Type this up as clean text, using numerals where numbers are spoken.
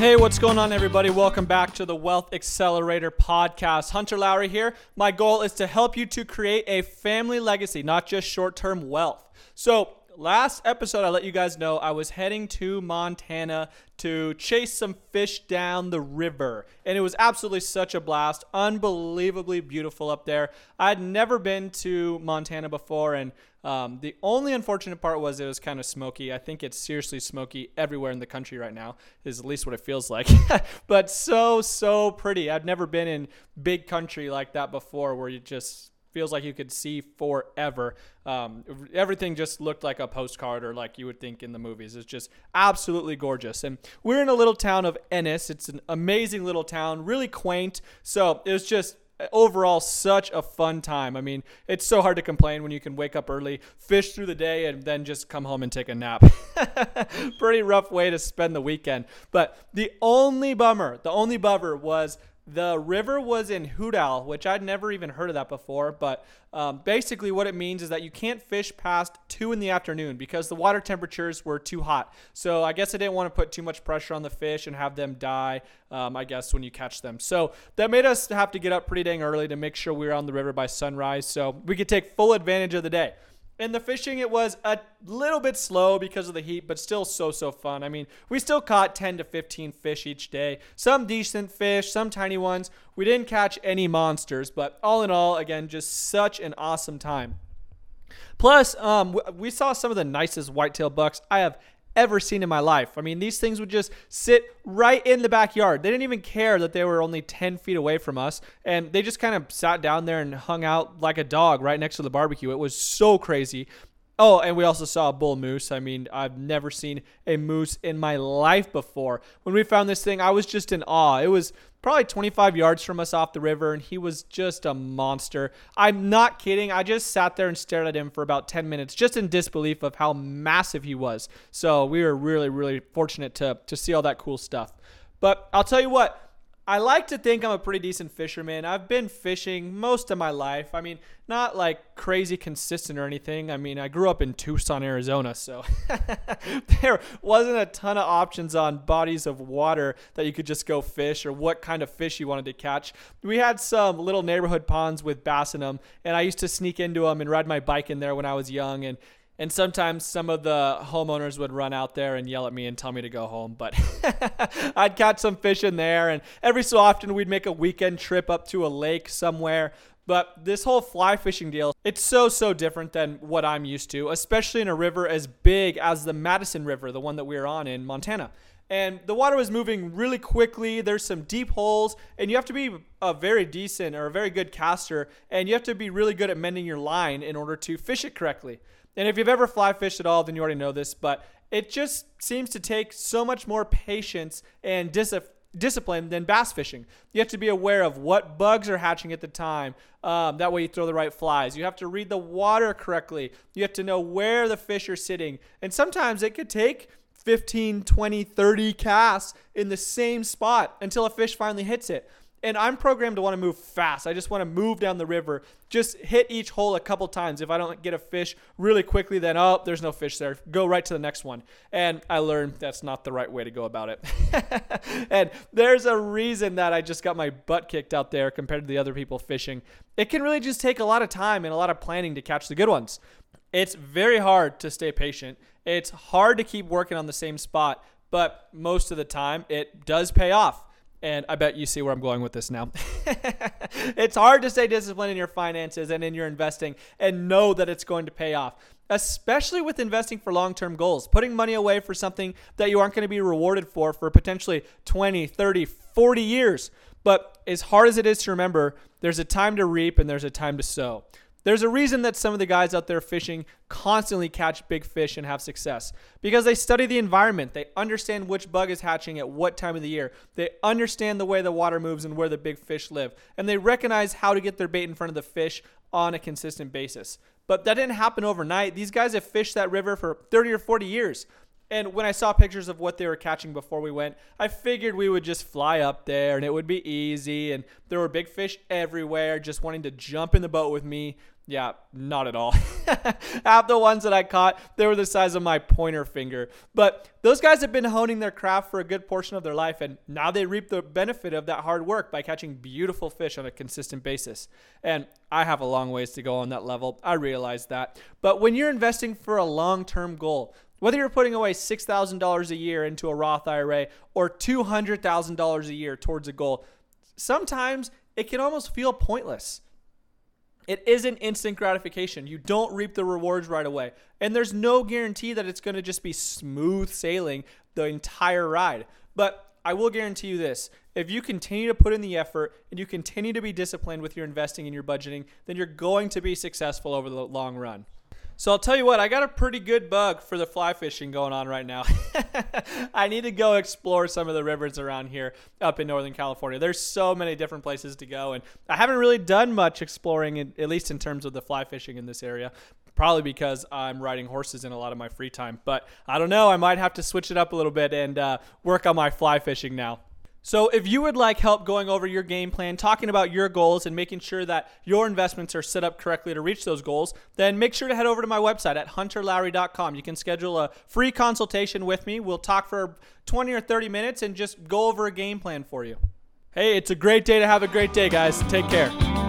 Hey, what's going on, everybody? Welcome back to the Wealth Accelerator Podcast. Hunter Lowry here. My goal is to help you to create a family legacy, not just short-term wealth. So last episode, I let you guys know I was heading to Montana to chase some fish down the river. And it was absolutely such a blast. Unbelievably beautiful up there. I'd never been to Montana before, and the only unfortunate part was it was kind of smoky. I think it's seriously smoky everywhere in the country right now, is at least what it feels like. But so pretty. I've never been in big country like that before, where you just feels like you could see forever. Everything just looked like a postcard, or like you would think in the movies. It's just absolutely gorgeous. And we're in a little town of Ennis. It's an amazing little town, really quaint. So it was just overall such a fun time. I mean, it's so hard to complain when you can wake up early, fish through the day, and then just come home and take a nap. Pretty rough way to spend the weekend. But the only bummer was the river was in Hudal, which I'd never even heard of that before. But basically what it means is that you can't fish past 2 in the afternoon because the water temperatures were too hot. So I guess I didn't want to put too much pressure on the fish and have them die, I guess, when you catch them. So that made us have to get up pretty dang early to make sure we were on the river by sunrise so we could take full advantage of the day. And the fishing, it was a little bit slow because of the heat, but still so fun. I mean, we still caught 10 to 15 fish each day. Some decent fish, some tiny ones. We didn't catch any monsters, but all in all, again, just such an awesome time. Plus, we saw some of the nicest whitetail bucks I have ever seen in my life. I mean, these things would just sit right in the backyard. They didn't even care that they were only 10 feet away from us, and they just kind of sat down there and hung out like a dog right next to the barbecue. It was so crazy. Oh, and we also saw a bull moose. I mean, I've never seen a moose in my life before. When we found this thing, I was just in awe. It was probably 25 yards from us off the river, and he was just a monster. I'm not kidding. I just sat there and stared at him for about 10 minutes, just in disbelief of how massive he was. So we were really, really fortunate to see all that cool stuff. But I'll tell you what, I like to think I'm a pretty decent fisherman. I've been fishing most of my life. I mean, not like crazy consistent or anything. I mean, I grew up in Tucson, Arizona, so there wasn't a ton of options on bodies of water that you could just go fish or what kind of fish you wanted to catch. We had some little neighborhood ponds with bass in them, and I used to sneak into them and ride my bike in there when I was young. And sometimes some of the homeowners would run out there and yell at me and tell me to go home. But I'd catch some fish in there. And every so often we'd make a weekend trip up to a lake somewhere. But this whole fly fishing deal, it's so different than what I'm used to, especially in a river as big as the Madison River, the one that we were on in Montana. And the water was moving really quickly. There's some deep holes, and you have to be a very decent or a very good caster, and you have to be really good at mending your line in order to fish it correctly. And if you've ever fly fished at all, then you already know this, but it just seems to take so much more patience and discipline than bass fishing. You have to be aware of what bugs are hatching at the time. That way you throw the right flies. You have to read the water correctly. You have to know where the fish are sitting. And sometimes it could take 15, 20, 30 casts in the same spot until a fish finally hits it. And I'm programmed to want to move fast. I just want to move down the river, just hit each hole a couple times. If I don't get a fish really quickly, then, oh, there's no fish there. Go right to the next one. And I learned that's not the right way to go about it. And there's a reason that I just got my butt kicked out there compared to the other people fishing. It can really just take a lot of time and a lot of planning to catch the good ones. It's very hard to stay patient. It's hard to keep working on the same spot, but most of the time it does pay off. And I bet you see where I'm going with this now. It's hard to stay disciplined in your finances and in your investing and know that it's going to pay off, especially with investing for long-term goals, putting money away for something that you aren't going to be rewarded for potentially 20, 30, 40 years. But as hard as it is to remember, there's a time to reap and there's a time to sow. There's a reason that some of the guys out there fishing constantly catch big fish and have success, because they study the environment. They understand which bug is hatching at what time of the year. They understand the way the water moves and where the big fish live. And they recognize how to get their bait in front of the fish on a consistent basis. But that didn't happen overnight. These guys have fished that river for 30 or 40 years. And when I saw pictures of what they were catching before we went, I figured we would just fly up there and it would be easy. And there were big fish everywhere just wanting to jump in the boat with me. Yeah, not at all. Half the ones that I caught, they were the size of my pointer finger. But those guys have been honing their craft for a good portion of their life. And now they reap the benefit of that hard work by catching beautiful fish on a consistent basis. And I have a long ways to go on that level. I realize that. But when you're investing for a long-term goal, whether you're putting away $6,000 a year into a Roth IRA or $200,000 a year towards a goal, sometimes it can almost feel pointless. It isn't instant gratification. You don't reap the rewards right away. And there's no guarantee that it's going to just be smooth sailing the entire ride. But I will guarantee you this. If you continue to put in the effort and you continue to be disciplined with your investing and your budgeting, then you're going to be successful over the long run. So I'll tell you what, I got a pretty good bug for the fly fishing going on right now. I need to go explore some of the rivers around here up in Northern California. There's so many different places to go, and I haven't really done much exploring, at least in terms of the fly fishing in this area, probably because I'm riding horses in a lot of my free time. But I don't know, I might have to switch it up a little bit and work on my fly fishing now. So if you would like help going over your game plan, talking about your goals and making sure that your investments are set up correctly to reach those goals, then make sure to head over to my website at hunterlowry.com. You can schedule a free consultation with me. We'll talk for 20 or 30 minutes and just go over a game plan for you. Hey, it's a great day to have a great day, guys. Take care.